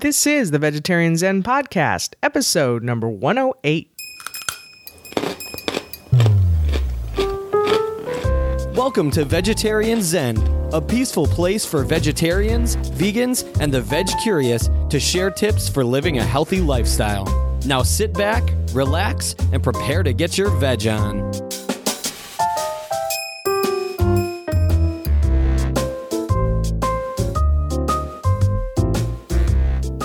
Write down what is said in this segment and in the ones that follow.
This is the Vegetarian Zen Podcast, episode number 108. Welcome to Vegetarian Zen, a peaceful place for vegetarians, vegans, and the veg curious to share tips for living a healthy lifestyle. Now sit back, relax, and prepare to get your veg on.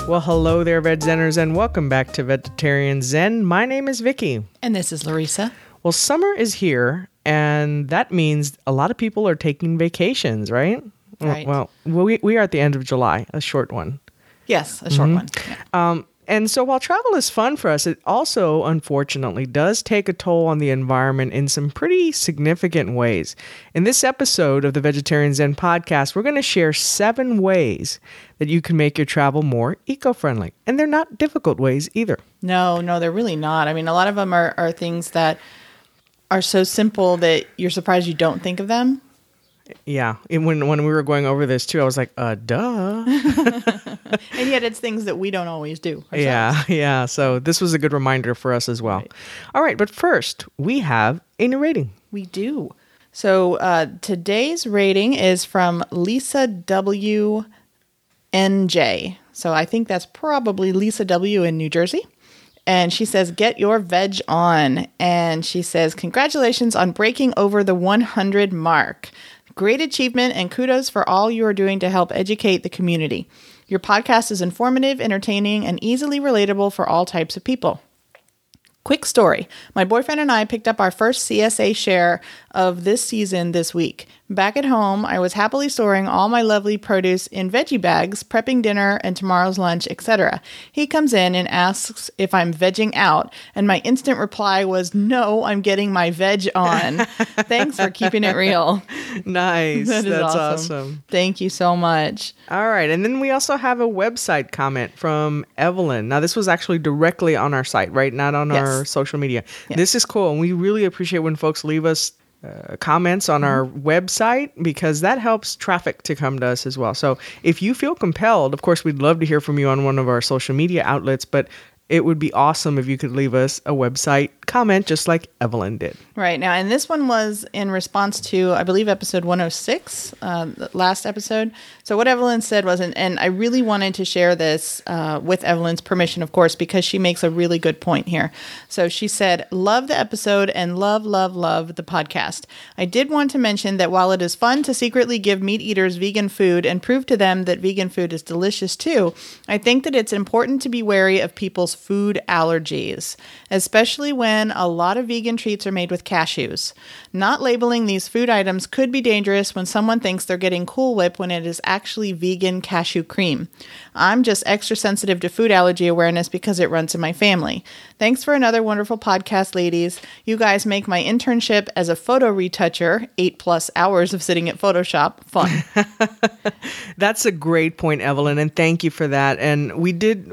Well, hello there, Veg Zenners, and welcome back to Vegetarian Zen. My name is Vicky. And this is Larissa. Well, summer is here, and that means a lot of people are taking vacations, right? Right. Well, we are at the end of July, a short one. Yes, a short one. Yeah. And so while travel is fun for us, it also, unfortunately, does take a toll on the environment in some pretty significant ways. In this episode of the Vegetarian Zen Podcast, we're going to share 7 ways that you can make your travel more eco-friendly. And they're not difficult ways either. No, they're really not. I mean, a lot of them are things that are so simple that you're surprised you don't think of them. Yeah. And when we were going over this too, I was like, duh. And yet it's things that we don't always do ourselves. Yeah. So this was a good reminder for us as well. Right. All right. But first, we have a new rating. We do. So today's rating is from Lisa W. NJ. So I think that's probably Lisa W. in New Jersey. And she says, get your veg on. And she says, congratulations on breaking over the 100 mark. Great achievement and kudos for all you are doing to help educate the community. Your podcast is informative, entertaining, and easily relatable for all types of people. Quick story. My boyfriend and I picked up our first CSA share of this season this week. Back at home, I was happily storing all my lovely produce in veggie bags, prepping dinner and tomorrow's lunch, etc. He comes in and asks if I'm vegging out, and my instant reply was, no, I'm getting my veg on. Thanks for keeping it real. Nice. That's awesome. Thank you so much. All right. And then we also have a website comment from Evelyn. Now, this was actually directly on our site, right? Not on our social media. Yes. This is cool, and we really appreciate when folks leave us comments on our website, because that helps traffic to come to us as well. So if you feel compelled, of course, we'd love to hear from you on one of our social media outlets, but it would be awesome if you could leave us a website comment just like Evelyn did. Right. Now, and this one was in response to, I believe, episode 106, the last episode. So what Evelyn said was, and I really wanted to share this with Evelyn's permission, of course, because she makes a really good point here. So she said, love the episode and love the podcast. I did want to mention that while it is fun to secretly give meat eaters vegan food and prove to them that vegan food is delicious too, I think that it's important to be wary of people's food allergies, especially when a lot of vegan treats are made with cashews. Not labeling these food items could be dangerous when someone thinks they're getting Cool Whip when it is actually vegan cashew cream. I'm just extra sensitive to food allergy awareness because it runs in my family. Thanks for another wonderful podcast, ladies. You guys make my internship as a photo retoucher, 8+ hours of sitting at Photoshop, fun. That's a great point, Evelyn, and thank you for that. And we did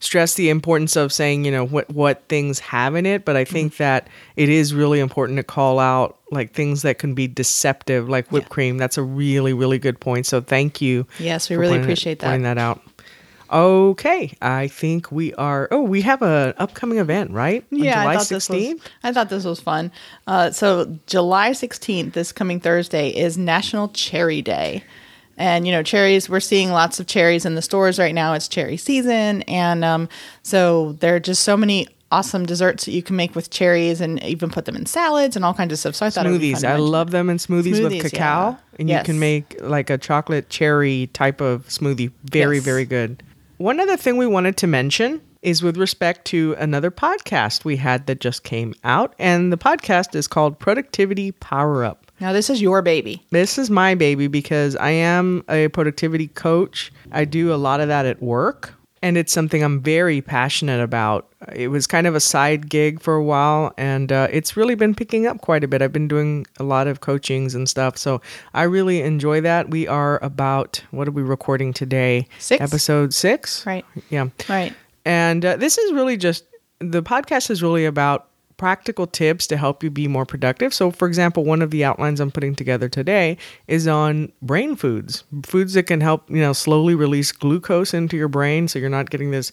stress the importance of saying, what things have in it. But I think that it is really important to call out like things that can be deceptive, like whipped cream. That's a really, really good point. So thank you. Yes, we really appreciate that. Pointing that out. Okay, I think we are. Oh, we have an upcoming event, right? Yeah, on July 16th. I thought this was fun. So July 16th, this coming Thursday, is National Cherry Day. And, cherries, we're seeing lots of cherries in the stores right now. It's cherry season. And so there are just so many awesome desserts that you can make with cherries and even put them in salads and all kinds of stuff. So I thought it would be fun. I love them in smoothies with cacao. Yeah. And you can make like a chocolate cherry type of smoothie. Very, very good. One other thing we wanted to mention is with respect to another podcast we had that just came out. And the podcast is called Productivity Power Up. Now, this is your baby. This is my baby because I am a productivity coach. I do a lot of that at work, and it's something I'm very passionate about. It was kind of a side gig for a while, and it's really been picking up quite a bit. I've been doing a lot of coachings and stuff, so I really enjoy that. We are about, what are we recording today? 6? Episode 6? Right. Yeah. Right. And this is really just, the podcast is really about practical tips to help you be more productive. So for example, one of the outlines I'm putting together today is on brain foods, foods that can help, slowly release glucose into your brain so you're not getting this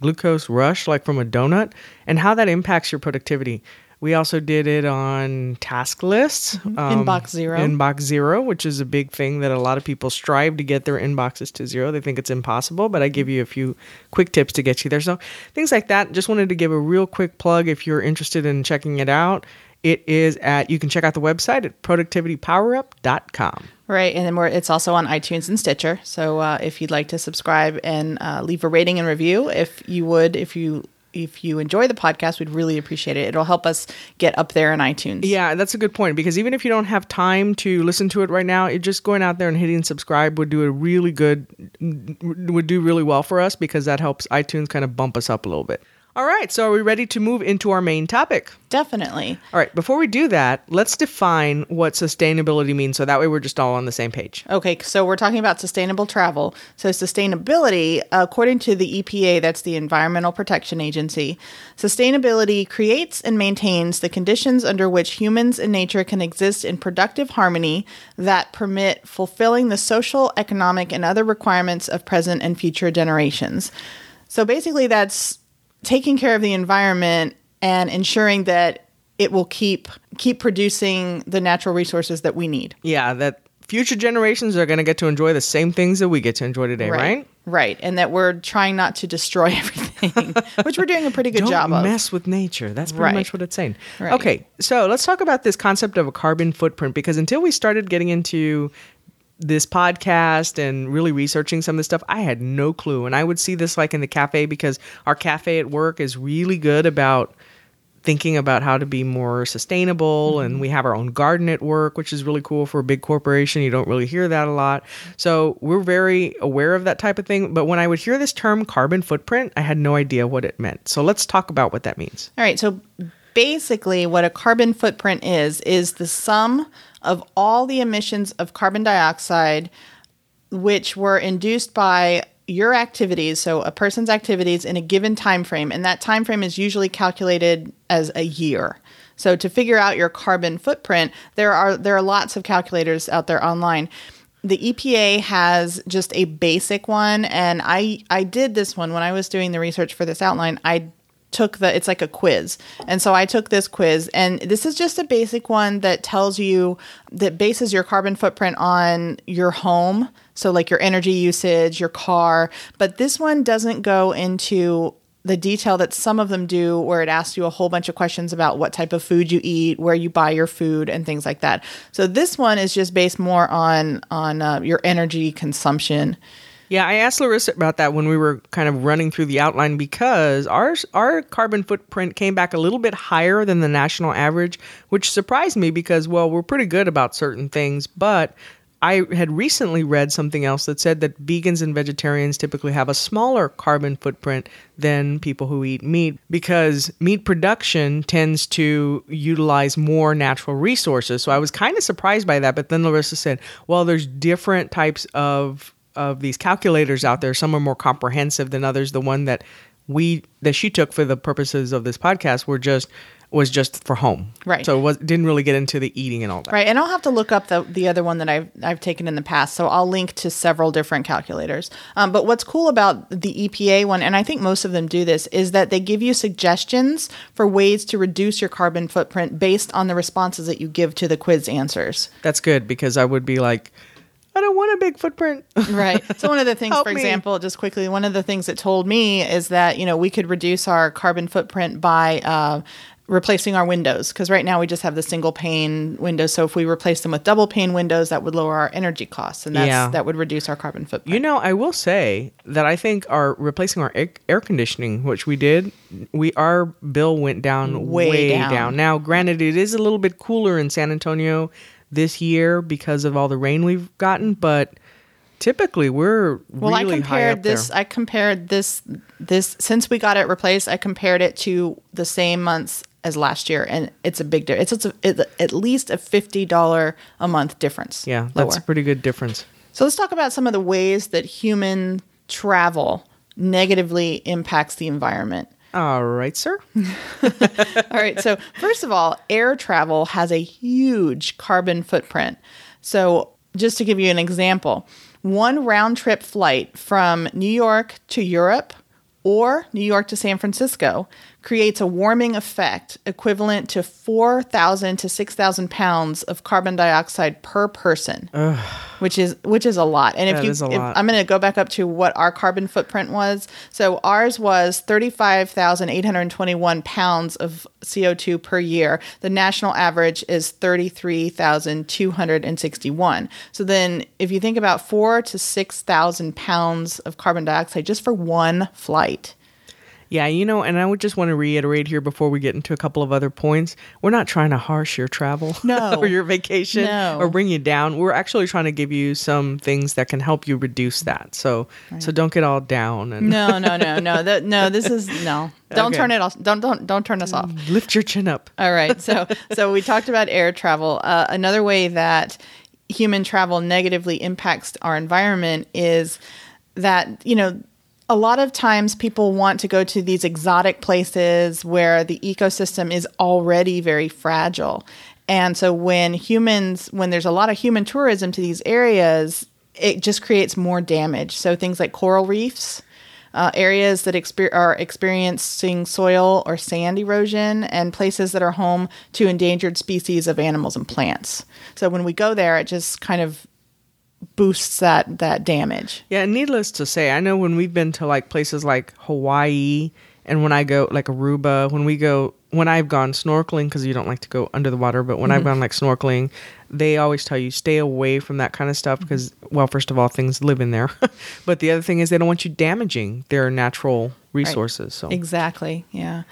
glucose rush like from a donut, and how that impacts your productivity. We also did it on task lists. Inbox zero. Inbox zero, which is a big thing that a lot of people strive to get their inboxes to zero. They think it's impossible, but I give you a few quick tips to get you there. So things like that. Just wanted to give a real quick plug if you're interested in checking it out. You can check out the website at productivitypowerup.com. Right. And then it's also on iTunes and Stitcher. So if you'd like to subscribe and leave a rating and review, if you enjoy the podcast, we'd really appreciate it. It'll help us get up there in iTunes. Yeah, that's a good point, because even if you don't have time to listen to it right now, it just going out there and hitting subscribe would do really well for us, because that helps iTunes kind of bump us up a little bit. All right, so are we ready to move into our main topic? Definitely. All right, before we do that, let's define what sustainability means, so that way we're just all on the same page. Okay, so we're talking about sustainable travel. So sustainability, according to the EPA, that's the Environmental Protection Agency, sustainability creates and maintains the conditions under which humans and nature can exist in productive harmony that permit fulfilling the social, economic, and other requirements of present and future generations. So basically that's taking care of the environment and ensuring that it will keep producing the natural resources that we need. Yeah, that future generations are going to get to enjoy the same things that we get to enjoy today, right? Right, and that we're trying not to destroy everything, which we're doing a pretty good job of. Don't mess with nature. That's pretty much what it's saying. Right. Okay, so let's talk about this concept of a carbon footprint, because until we started getting into this podcast and really researching some of this stuff, I had no clue. And I would see this like in the cafe, because our cafe at work is really good about thinking about how to be more sustainable. Mm-hmm. And we have our own garden at work, which is really cool for a big corporation. You don't really hear that a lot. So we're very aware of that type of thing. But when I would hear this term carbon footprint, I had no idea what it meant. So let's talk about what that means. All right. So basically what a carbon footprint is the sum of all the emissions of carbon dioxide, which were induced by your activities, so a person's activities in a given time frame, and that time frame is usually calculated as a year. So to figure out your carbon footprint, there are lots of calculators out there online. The EPA has just a basic one, and I did this one when I was doing the research for this outline. It's like a quiz. And so I took this quiz, and this is just a basic one that tells you, that bases your carbon footprint on your home. So like your energy usage, your car, but this one doesn't go into the detail that some of them do, where it asks you a whole bunch of questions about what type of food you eat, where you buy your food, and things like that. So this one is just based more on your energy consumption. Yeah, I asked Larissa about that when we were kind of running through the outline, because our carbon footprint came back a little bit higher than the national average, which surprised me because, well, we're pretty good about certain things, but I had recently read something else that said that vegans and vegetarians typically have a smaller carbon footprint than people who eat meat, because meat production tends to utilize more natural resources. So I was kind of surprised by that, but then Larissa said, well, there's different types of these calculators out there. Some are more comprehensive than others. The one that she took for the purposes of this podcast was just for home. Right. So it didn't really get into the eating and all that. Right. And I'll have to look up the other one that I've taken in the past. So I'll link to several different calculators. But what's cool about the EPA one, and I think most of them do this, is that they give you suggestions for ways to reduce your carbon footprint based on the responses that you give to the quiz answers. That's good, because I would be like, I don't want a big footprint. Right. So one of the things, for example, just quickly, one of the things that told me is that, we could reduce our carbon footprint by replacing our windows, because right now we just have the single pane windows. So if we replace them with double pane windows, that would lower our energy costs, and that would reduce our carbon footprint. I will say that I think replacing our air conditioning, which we did, our bill went down way down. Now, granted, it is a little bit cooler in San Antonio this year because of all the rain we've gotten, but typically we're really high up there. I compared this since we got it replaced. I compared it to the same months as last year, and it's a big difference. It's at least a $50 a month difference. Yeah, that's a pretty good difference. So let's talk about some of the ways that human travel negatively impacts the environment. All right, sir. All right. So first of all, air travel has a huge carbon footprint. So just to give you an example, one round trip flight from New York to Europe or New York to San Francisco creates a warming effect equivalent to 4,000 to 6,000 pounds of carbon dioxide per person, which is a lot. And I'm going to go back up to what our carbon footprint was. So ours was 35,821 pounds of CO2 per year. The national average is 33,261. So then if you think about 4,000 to 6,000 pounds of carbon dioxide just for one flight. Yeah, and I would just want to reiterate here before we get into a couple of other points, we're not trying to harsh your travel or your vacation or bring you down. We're actually trying to give you some things that can help you reduce that. So So don't get all down. And Don't turn it off. Don't turn us off. Lift your chin up. All right. So we talked about air travel. Another way that human travel negatively impacts our environment is that, a lot of times people want to go to these exotic places where the ecosystem is already very fragile. And so when there's a lot of human tourism to these areas, it just creates more damage. So things like coral reefs, areas that are experiencing soil or sand erosion, and places that are home to endangered species of animals and plants. So when we go there, it just kind of boosts that damage. Yeah, and needless to say, I know when we've been to places like Hawaii, and when I go Aruba, when I've gone snorkeling, because you don't like to go under the water, but when I've gone snorkeling, they always tell you stay away from that kind of stuff because, well, first of all, things live in there. But the other thing is they don't want you damaging their natural resources. Right. So exactly, yeah.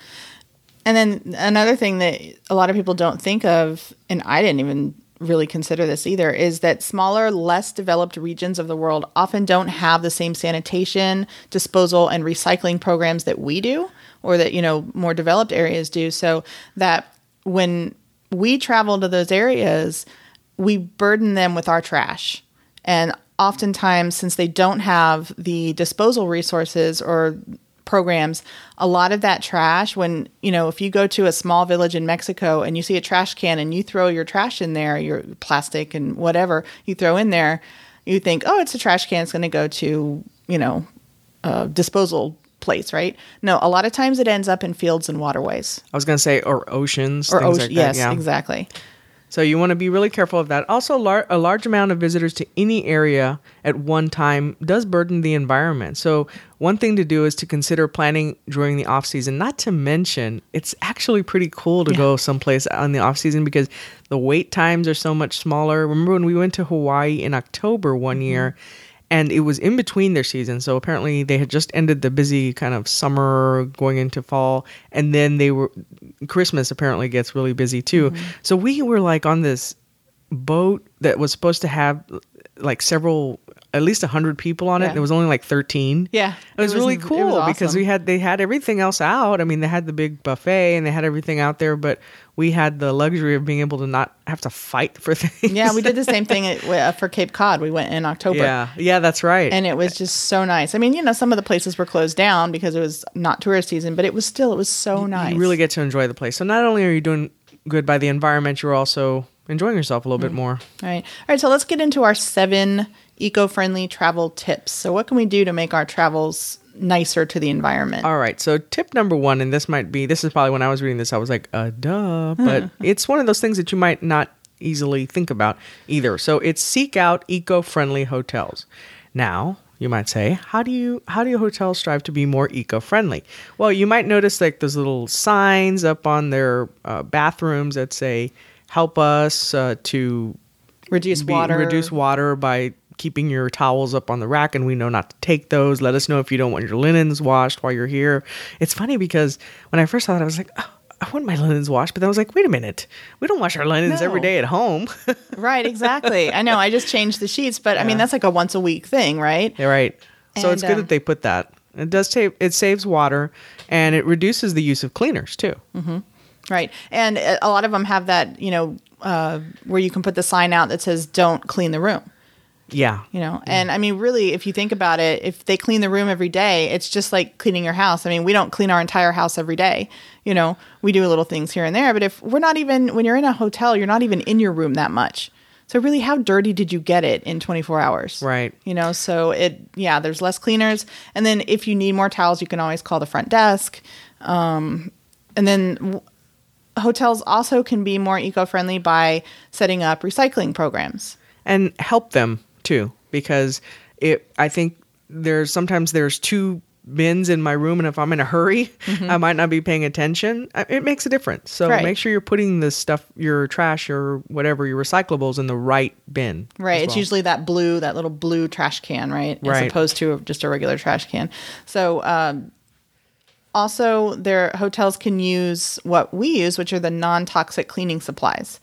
And then another thing that a lot of people don't think of, and I didn't even really consider this either, is that smaller, less developed regions of the world often don't have the same sanitation, disposal, and recycling programs that we do, or that, more developed areas do. So that when we travel to those areas, we burden them with our trash. And oftentimes, since they don't have the disposal resources or programs, a lot of that trash, when if you go to a small village in Mexico and you see a trash can and you throw your trash in there, your plastic and whatever you throw in there, you think, oh, it's a trash can, it's going to go to a disposal place, right? No, a lot of times it ends up in fields and waterways. I was going to say, or oceans, or things like that. Yes, yeah. Exactly. So you want to be really careful of that. Also, a large amount of visitors to any area at one time does burden the environment. So one thing to do is to consider planning during the off-season, not to mention it's actually pretty cool to go someplace on the off-season because the wait times are so much smaller. Remember when we went to Hawaii in October one year, and it was in between their seasons. So apparently they had just ended the busy kind of summer going into fall. And then Christmas apparently gets really busy too. Mm-hmm. So we were on this boat that was supposed to have at least 100 people on it. Yeah. And there was only 13. Yeah. It was really cool. It was awesome. Because they had everything else out. I mean, they had the big buffet and they had everything out there, but we had the luxury of being able to not have to fight for things. Yeah. We did the same thing for Cape Cod. We went in October. Yeah. Yeah, that's right. And it was just so nice. I mean, some of the places were closed down because it was not tourist season, but it was so nice. You really get to enjoy the place. So not only are you doing good by the environment, you're also enjoying yourself a little bit more. All right. So let's get into our 7 eco-friendly travel tips. So what can we do to make our travels nicer to the environment? All right. So tip number 1, and this is probably when I was reading this, I was like, duh, but it's one of those things that you might not easily think about either. So it's seek out eco-friendly hotels. Now, you might say, how do hotels strive to be more eco-friendly? Well, you might notice those little signs up on their bathrooms that say, help us to reduce water by keeping your towels up on the rack, and we know not to take those. Let us know if you don't want your linens washed while you're here. It's funny because when I first saw it, I was like, oh, I want my linens washed. But then I was like, wait a minute. We don't wash our linens every day at home. Right, exactly. I know. I just changed the sheets, but I mean, that's a once a week thing, right? Yeah, right. So it's good that they put that. It does it saves water, and it reduces the use of cleaners too. Mm-hmm. Right. And a lot of them have that, where you can put the sign out that says, don't clean the room. Yeah. You know, and I mean, really, if you think about it, if they clean the room every day, it's just like cleaning your house. I mean, we don't clean our entire house every day. You know, we do little things here and there, but if we're not even, when you're in a hotel, you're not even in your room that much. So really, how dirty did you get it in 24 hours? Right. You know, so there's less cleaners. And then if you need more towels, you can always call the front desk. And then hotels also can be more eco-friendly by setting up recycling programs. And help them too, because I think there's two bins in my room, and if I'm in a hurry, mm-hmm. I might not be paying attention. It makes a difference. So make sure you're putting the stuff, your trash, your whatever, your recyclables in the right bin. Right. It's usually that little blue trash can, right? As opposed to just a regular trash can. So also their hotels can use what we use, which are the non-toxic cleaning supplies.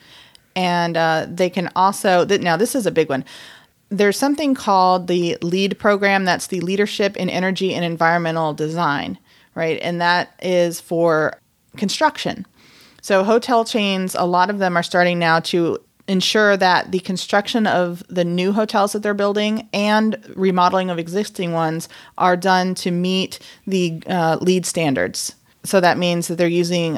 And they can also, now this is a big one. There's something called the LEED program. That's the Leadership in Energy and Environmental Design, right? And that is for construction. So hotel chains, a lot of them are starting now to ensure that the construction of the new hotels that they're building and remodeling of existing ones are done to meet the LEED standards. So that means that they're using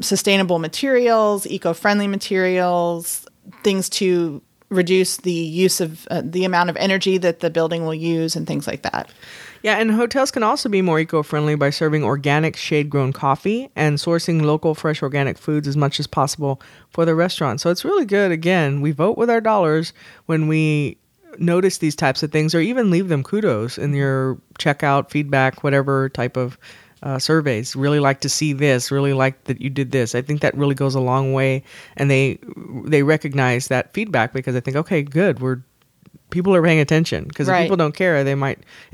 sustainable materials, eco-friendly materials, things to reduce the use of the amount of energy that the building will use and things like that. Yeah, and hotels can also be more eco-friendly by serving organic shade-grown coffee and sourcing local fresh organic foods as much as possible for their restaurants. So it's really good. Again, we vote with our dollars when we notice these types of things, or even leave them kudos in your checkout, feedback, whatever type of surveys. Really like to see this, really like that you did this. I think that really goes a long way, and they recognize that feedback, because I think, okay, good, people are paying attention, because if people don't care, it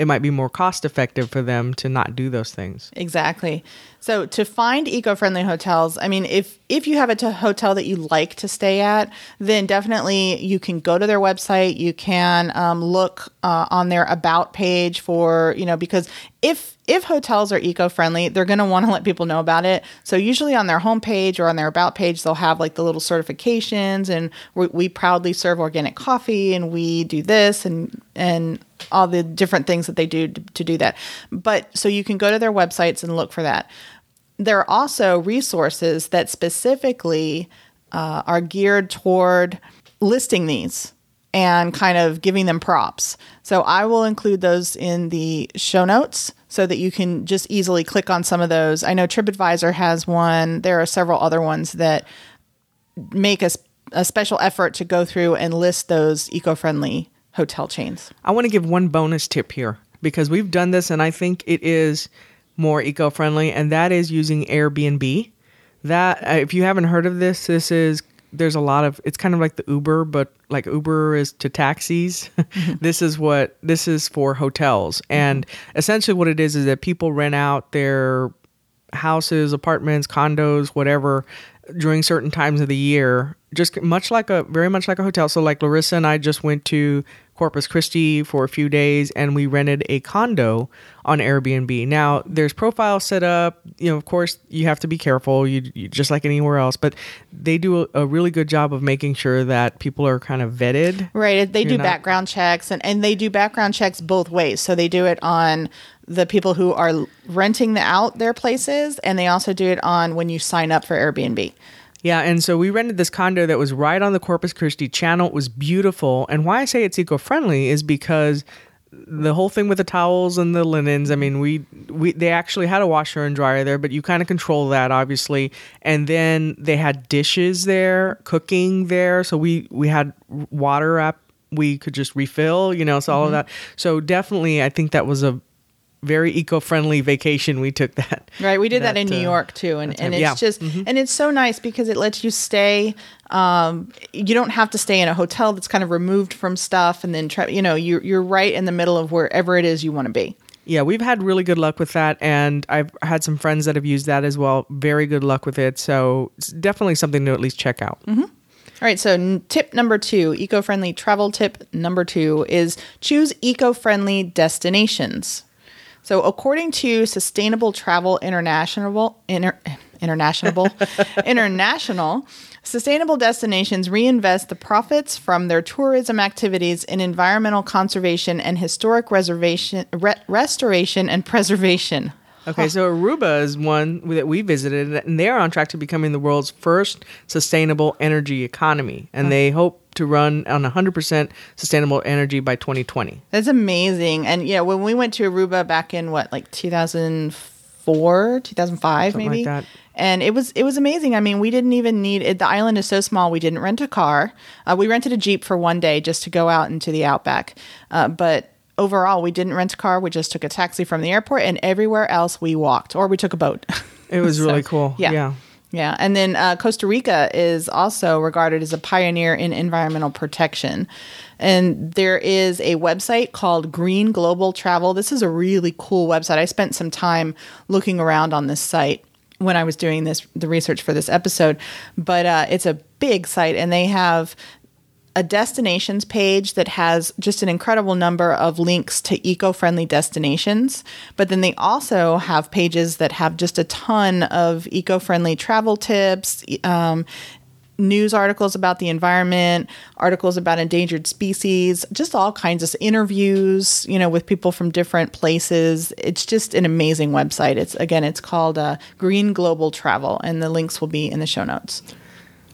might be more cost effective for them to not do those things. Exactly. So to find eco-friendly hotels, I mean, if you have a hotel that you like to stay at, then definitely you can go to their website. You can look on their about page for, because if hotels are eco-friendly, they're going to want to let people know about it. So usually on their homepage or on their about page, they'll have like the little certifications, and we proudly serve organic coffee, and we do this and all the different things that they do to do that. But so you can go to their websites and look for that. There are also resources that specifically are geared toward listing these and kind of giving them props. So I will include those in the show notes so that you can just easily click on some of those. I know TripAdvisor has one. There are several other ones that make a special effort to go through and list those eco-friendly hotel chains. I want to give one bonus tip here, because we've done this and I think it is more eco-friendly, and that is using Airbnb. That if you haven't heard of this, there's a lot of, it's kind of like the Uber, but like Uber is to taxis. This is for hotels. And essentially what it is that people rent out their houses, apartments, condos, whatever, during certain times of the year, just very much like a hotel. So like Larissa and I just went to Corpus Christi for a few days, and we rented a condo on Airbnb. Now there's profiles set up, of course you have to be careful, you just like anywhere else, but they do a really good job of making sure that people are kind of vetted. Right. They do background checks, and they do background checks both ways. So they do it on the people who are renting out their places, and they also do it on when you sign up for Airbnb. Yeah, and so we rented this condo that was right on the Corpus Christi Channel. It was beautiful. And why I say it's eco-friendly is because the whole thing with the towels and the linens, I mean, they actually had a washer and dryer there, but you kind of control that, obviously. And then they had dishes there, cooking there. So we had water up. We could just refill, so all of that. So definitely, I think that was a very eco-friendly vacation we took that. Right. We did that in New York too. And it's just, and it's so nice because it lets you stay. You don't have to stay in a hotel that's kind of removed from stuff, and then you're right in the middle of wherever it is you want to be. Yeah, we've had really good luck with that, and I've had some friends that have used that as well. Very good luck with it. So it's definitely something to at least check out. Mm-hmm. All right, so tip number 2, eco-friendly travel tip number 2 is choose eco-friendly destinations. So according to Sustainable Travel International, international sustainable destinations reinvest the profits from their tourism activities in environmental conservation and historic restoration and preservation. Okay, so Aruba is one that we visited, and they're on track to becoming the world's first sustainable energy economy, and they hope to run on 100% sustainable energy by 2020. That's amazing. And yeah, when we went to Aruba back in 2004, 2005 something maybe, like that. And it was amazing. I mean, we didn't even need it. The island is so small, we didn't rent a car. We rented a Jeep for one day just to go out into the outback, but overall, we didn't rent a car. We just took a taxi from the airport, and everywhere else we walked or we took a boat. It was really cool. Yeah. And then Costa Rica is also regarded as a pioneer in environmental protection. And there is a website called Green Global Travel. This is a really cool website. I spent some time looking around on this site when I was doing the research for this episode. But it's a big site, and they have a destinations page that has just an incredible number of links to eco-friendly destinations. But then they also have pages that have just a ton of eco-friendly travel tips, news articles about the environment, articles about endangered species, just all kinds of interviews, with people from different places. It's just an amazing website. It's called Green Global Travel, and the links will be in the show notes.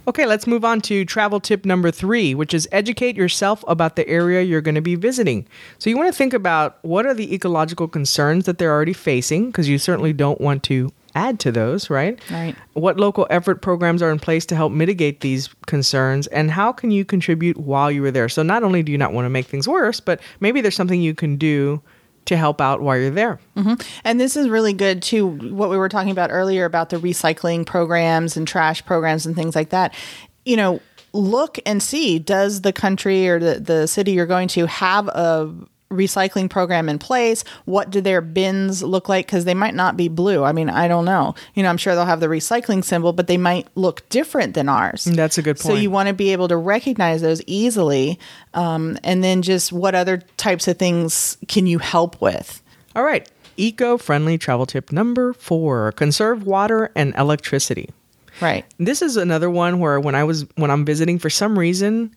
Okay, let's move on to travel tip number 3, which is educate yourself about the area you're going to be visiting. So you want to think about what are the ecological concerns that they're already facing, because you certainly don't want to add to those, right? Right. What local effort programs are in place to help mitigate these concerns, and how can you contribute while you were there? So not only do you not want to make things worse, but maybe there's something you can do to help out while you're there. Mm-hmm. And this is really good too, what we were talking about earlier about the recycling programs and trash programs and things like that. Look and see, does the country or the city you're going to have a recycling program in place? What do their bins look like? Because they might not be blue. I mean, I don't know. I'm sure they'll have the recycling symbol, but they might look different than ours. That's a good point. So you want to be able to recognize those easily. And then just what other types of things can you help with? All right. Eco-friendly travel tip number 4, conserve water and electricity. Right. This is another one where when I'm visiting for some reason,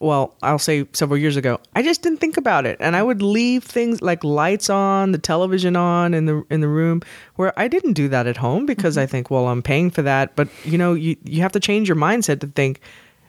well, I'll say several years ago, I just didn't think about it. And I would leave things like lights on, the television on in the room, where I didn't do that at home because I think, well, I'm paying for that. But, you have to change your mindset to think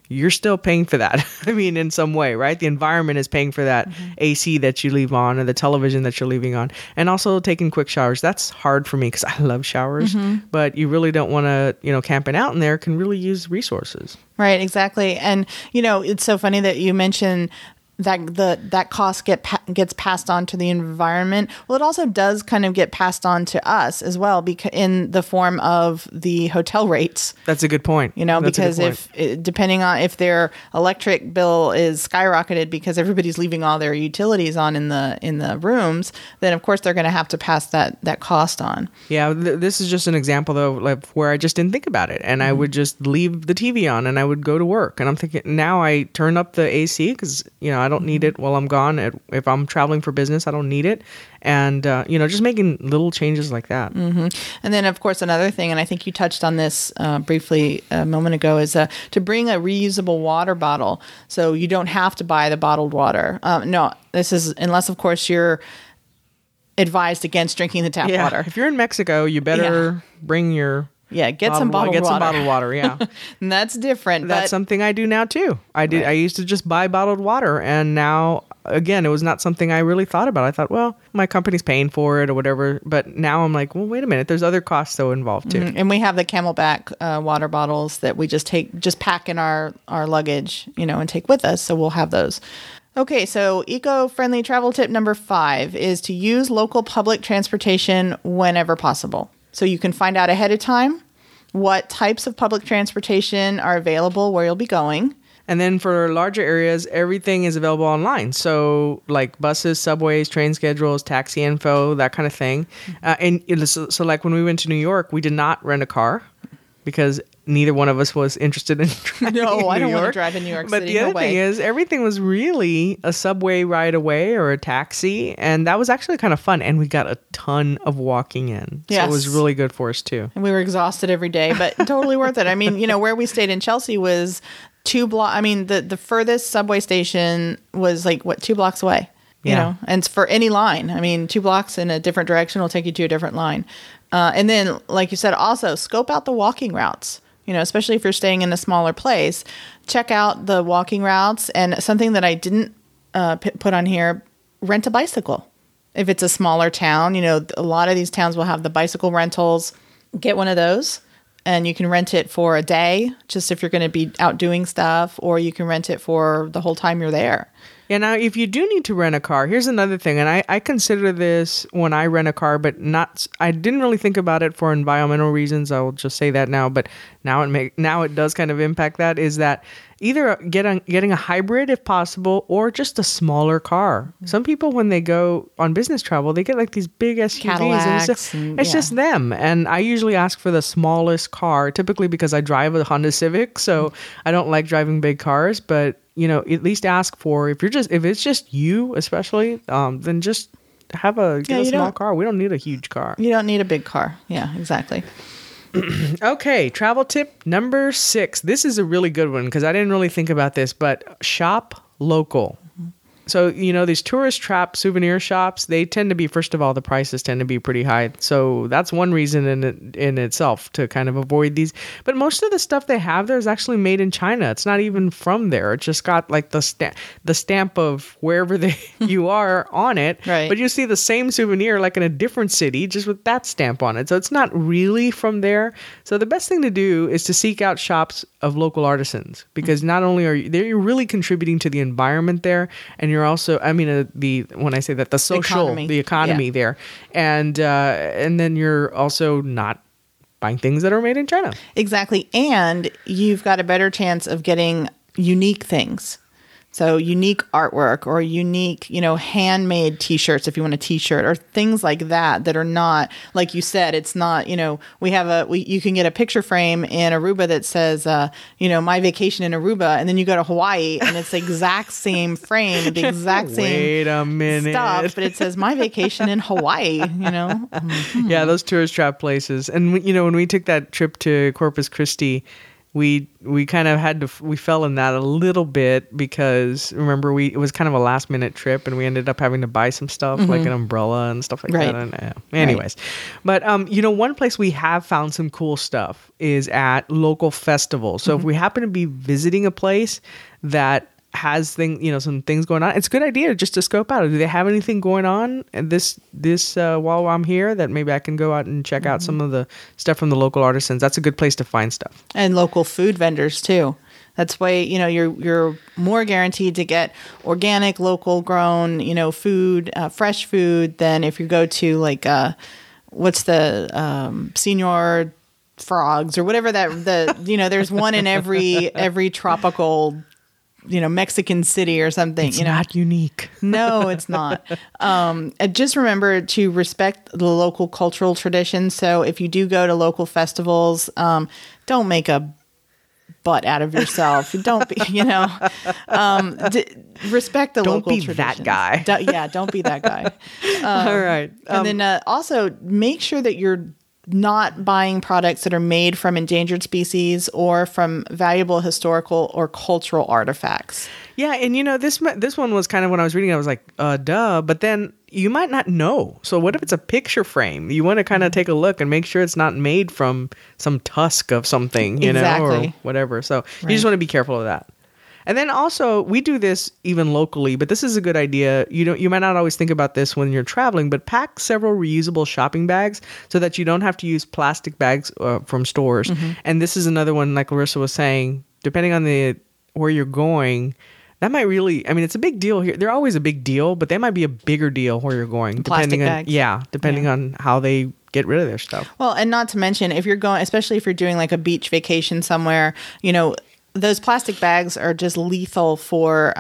you're still paying for that. I mean, in some way, right? The environment is paying for that AC that you leave on or the television that you're leaving on. And also taking quick showers. That's hard for me because I love showers. Mm-hmm. But you really don't want to, camping out in there can really use resources. Right, exactly. And, it's so funny that you mention that that cost gets passed on to the environment. Well, it also does kind of get passed on to us as well, because in the form of the hotel rates. That's a good point. Because if depending on if their electric bill is skyrocketed because everybody's leaving all their utilities on in the rooms, then of course they're going to have to pass that cost on. Yeah, this is just an example though, where I just didn't think about it, and I would just leave the TV on, and I would go to work, and I'm thinking now I turn up the AC because I don't need it while I'm gone. If I'm traveling for business, I don't need it. And, just making little changes like that. Mm-hmm. And then, of course, another thing, and I think you touched on this briefly a moment ago, is to bring a reusable water bottle. So you don't have to buy the bottled water. No, this is unless, of course, you're advised against drinking the tap water. If you're in Mexico, you better bring your... Yeah, get some bottled water, yeah. And that's different. That's something I do now, too. I used to just buy bottled water, and now, again, it was not something I really thought about. I thought, well, my company's paying for it or whatever, but now I'm like, well, wait a minute. There's other costs, though, involved, too. Mm-hmm. And we have the Camelback water bottles that we just pack in our luggage, and take with us, so we'll have those. Okay, so eco-friendly travel tip number 5 is to use local public transportation whenever possible. So you can find out ahead of time what types of public transportation are available where you'll be going. And then for larger areas, everything is available online. So like buses, subways, train schedules, taxi info, that kind of thing. And so like when we went to New York, we did not rent a car because neither one of us was interested in driving in New York. No, I don't want to drive in New York City. But the other thing is, everything was really a subway ride away or a taxi. And that was actually kind of fun. And we got a ton of walking in. Yes. So it was really good for us too. And we were exhausted every day, but totally worth it. I mean, you know, where we stayed in Chelsea was 2 blocks. I mean, the furthest subway station was like, what, 2 blocks away? Yeah. You know, and it's for any line. I mean, 2 blocks in a different direction will take you to a different line. And then, like you said, also scope out the walking routes. You know, especially if you're staying in a smaller place, check out the walking routes. And something that I didn't put on here, rent a bicycle. If it's a smaller town, you know, a lot of these towns will have the bicycle rentals. Get one of those. And you can rent it for a day, just if you're going to be out doing stuff, or you can rent it for the whole time you're there. Yeah, now, if you do need to rent a car, here's another thing. And I consider this when I rent a car, but I didn't really think about it for environmental reasons. I'll just say that now. But now it does kind of impact that, is that either getting a hybrid if possible, or just a smaller car. Mm-hmm. Some people, when they go on business travel, they get like these big SUVs. Cadillacs, just them. And I usually ask for the smallest car, typically because I drive a Honda Civic. So I don't like driving big cars, but... you know, at least ask for, if it's just you, especially, then just get a small car. We don't need a huge car. You don't need a big car. Yeah, exactly. Okay. Travel tip number 6. This is a really good one because I didn't really think about this, but shop local. Mm-hmm. So, you know, these tourist trap souvenir shops, they tend to be, first of all, the prices tend to be pretty high. So that's one reason in itself to kind of avoid these. But most of the stuff they have there is actually made in China. It's not even from there. It's just got like the stamp of wherever you are on it. Right. But you see the same souvenir like in a different city, just with that stamp on it. So it's not really from there. So the best thing to do is to seek out shops of local artisans, because not only are you're really contributing to the environment there, and you're also, I mean, when I say that, the social, the economy there. And then you're also not buying things that are made in China. Exactly. And you've got a better chance of getting unique things. So unique artwork, or unique, you know, handmade T-shirts if you want a T-shirt, or things like that are not, like you said, it's not, you know, you can get a picture frame in Aruba that says, you know, my vacation in Aruba, and then you go to Hawaii and it's the exact same frame, the exact same stuff, but it says my vacation in Hawaii, you know. Mm-hmm. Yeah, those tourist trap places. And, you know, when we took that trip to Corpus Christi, we kind of we fell in that a little bit, because remember it was kind of a last minute trip, and we ended up having to buy some stuff, mm-hmm. like an umbrella and stuff like that. And, anyways, but you know, one place we have found some cool stuff is at local festivals. So mm-hmm. if we happen to be visiting a place that has some things going on, it's a good idea just to scope out. Do they have anything going on this while I'm here that maybe I can go out and check mm-hmm. out some of the stuff from the local artisans? That's a good place to find stuff. And local food vendors too. That's why, you know, you're more guaranteed to get organic, local grown, you know, food, fresh food, than if you go to like what's the Señor Frogs or whatever there's one in every tropical, you know, Mexican city or something. It's not unique. No, it's not. Just remember to respect the local cultural tradition. So if you do go to local festivals, don't make a butt out of yourself. Don't be, you know, respect the local traditions. Don't be that guy. Don't be that guy. All right. And then also make sure that you're not buying products that are made from endangered species or from valuable historical or cultural artifacts. Yeah, and you know, this one was kind of, when I was reading it, I was like, duh, but then you might not know. So what if it's a picture frame? You want to kind of take a look and make sure it's not made from some tusk of something, you know, or whatever. So you just want to be careful of that. And then also, we do this even locally, but this is a good idea. You might not always think about this when you're traveling, but pack several reusable shopping bags so that you don't have to use plastic bags from stores. Mm-hmm. And this is another one, like Larissa was saying, depending on where you're going, that might really, I mean, it's a big deal here. They're always a big deal, but they might be a bigger deal where you're going. Plastic bags. Yeah, depending on how they get rid of their stuff. Well, and not to mention, if you're going, especially if you're doing like a beach vacation somewhere, you know, Those plastic bags are just lethal for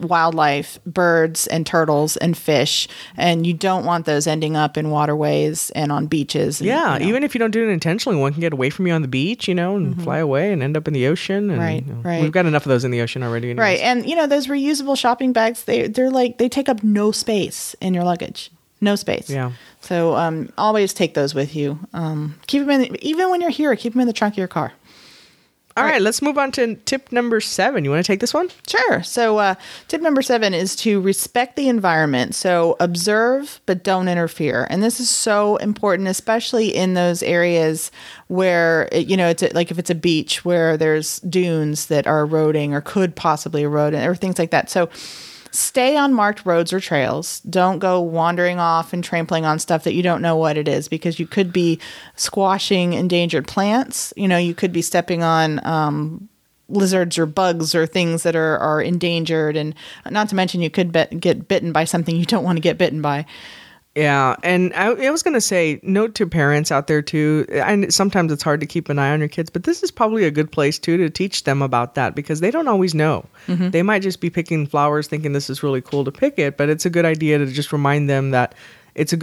wildlife, birds and turtles and fish. And you don't want those ending up in waterways and on beaches. And, yeah. You know. Even if you don't do it intentionally, one can get away from you on the beach, you know, and mm-hmm. fly away and end up in the ocean. And, right. You know, right. We've got enough of those in the ocean already. Anyways. Right. And, you know, those reusable shopping bags, they're like, they take up no space in your luggage. No space. Yeah. So always take those with you. Keep them in, even when you're here, keep them in the trunk of your car. All right, let's move on to tip number 7. You want to take this one? Sure. So tip number 7 is to respect the environment. So observe, but don't interfere. And this is so important, especially in those areas where, you know, it's like if it's a beach where there's dunes that are eroding or could possibly erode or things like that. So stay on marked roads or trails. Don't go wandering off and trampling on stuff that you don't know what it is, because you could be squashing endangered plants. You know, you could be stepping on lizards or bugs or things that are endangered. And not to mention you could get bitten by something you don't want to get bitten by. Yeah. And I was going to say, note to parents out there too, and sometimes it's hard to keep an eye on your kids, but this is probably a good place too to teach them about that, because they don't always know. Mm-hmm. They might just be picking flowers thinking this is really cool to pick it, but it's a good idea to just remind them that it's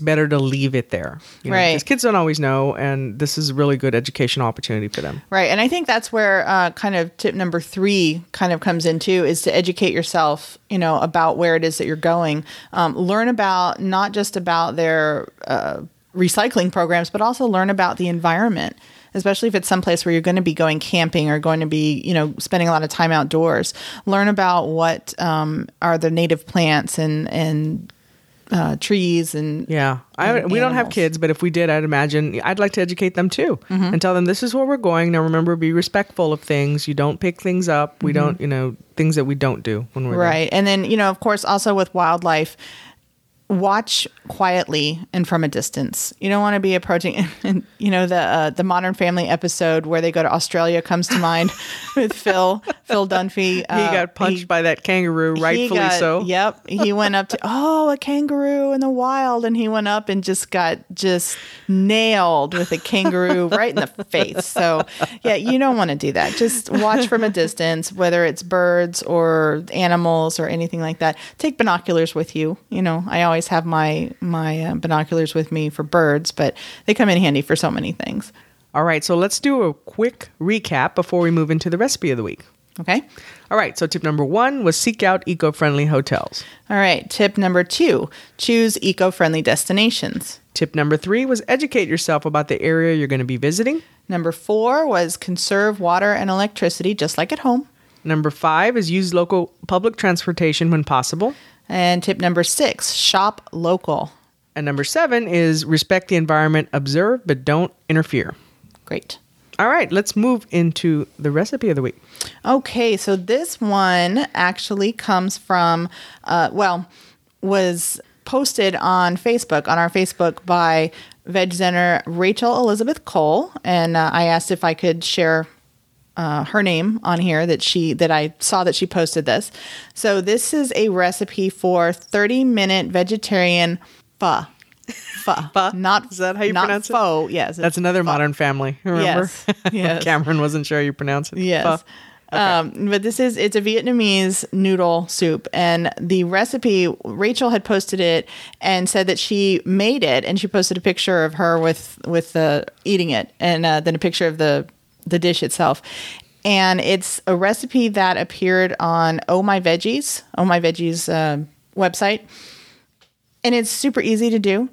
better to leave it there. You know, right. Because kids don't always know, and this is a really good educational opportunity for them. Right. And I think that's where kind of tip number 3 kind of comes in too, is to educate yourself, you know, about where it is that you're going. Learn about, not just about their recycling programs, but also learn about the environment, especially if it's someplace where you're going to be going camping or going to be, you know, spending a lot of time outdoors. Learn about what are the native plants and trees and we don't have kids, but if we did, I'd imagine I'd like to educate them too, mm-hmm. and tell them this is where we're going. Now remember, be respectful of things. You don't pick things up. We mm-hmm. don't, you know, things that we don't do when we're right. There. And then, you know, of course, also with wildlife, watch quietly and from a distance. You don't want to be approaching, and you know, the Modern Family episode where they go to Australia comes to mind with Phil Dunphy. He got punched by that kangaroo, rightfully so. Yep. He went up to, a kangaroo in the wild. And he went up and just got nailed with a kangaroo right in the face. So yeah, you don't want to do that. Just watch from a distance, whether it's birds or animals or anything like that. Take binoculars with you. You know, I always have my binoculars with me for birds, but they come in handy for so many things. All right, so let's do a quick recap before we move into the recipe of the week. Okay. All right, so tip number 1 was seek out eco-friendly hotels. All right, tip number 2, choose eco-friendly destinations. Tip number 3 was educate yourself about the area you're going to be visiting. Number 4 was conserve water and electricity just like at home. Number 5 is use local public transportation when possible. And tip number 6, shop local. And number 7 is respect the environment, observe, but don't interfere. Great. All right, let's move into the recipe of the week. Okay, so this one actually comes from, was posted on Facebook, on our Facebook by Veg Zenner Rachel Elizabeth Cole. And I asked if I could share her name on here that I saw that she posted this. So this is a recipe for 30-minute vegetarian pho. Pho. Not, is that how you pronounce it? Pho, yes. That's another pho. Modern Family, remember? Yes. Cameron wasn't sure you pronounce it. Yes. Pho. Okay. But it's a Vietnamese noodle soup, and the recipe, Rachel had posted it and said that she made it, and she posted a picture of her with eating it, and then a picture of the dish itself. And it's a recipe that appeared on Oh My Veggies website. And it's super easy to do.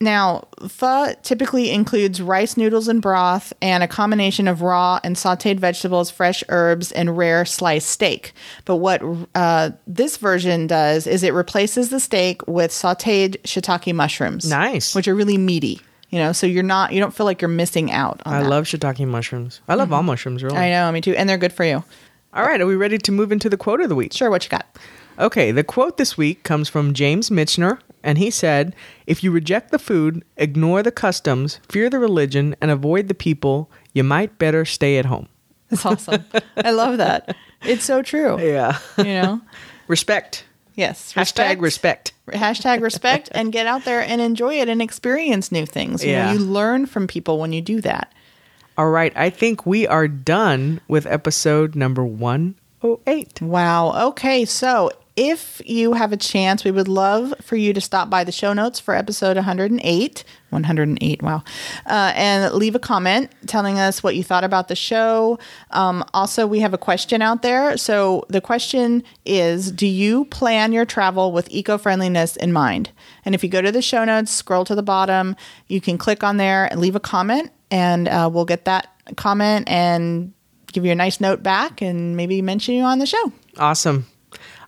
Now, pho typically includes rice noodles and broth and a combination of raw and sautéed vegetables, fresh herbs, and rare sliced steak. But what this version does is it replaces the steak with sautéed shiitake mushrooms. Nice. Which are really meaty. You know, so you don't feel like you're missing out on that. I love shiitake mushrooms. I love mm-hmm. all mushrooms, really. I know, me too. And they're good for you. All right. Are we ready to move into the quote of the week? Sure. What you got? Okay. The quote this week comes from James Michener, and he said, "If you reject the food, ignore the customs, fear the religion, and avoid the people, you might better stay at home." That's awesome. I love that. It's so true. Yeah. You know? Respect. Yes. Respect. #respect and get out there and enjoy it and experience new things. You learn from people when you do that. All right. I think we are done with episode number 108. Wow. Okay. So if you have a chance, we would love for you to stop by the show notes for episode 108. 108, wow. And leave a comment telling us what you thought about the show. Also, we have a question out there. So the question is, do you plan your travel with eco-friendliness in mind? And if you go to the show notes, scroll to the bottom, you can click on there and leave a comment, and we'll get that comment and give you a nice note back and maybe mention you on the show. Awesome.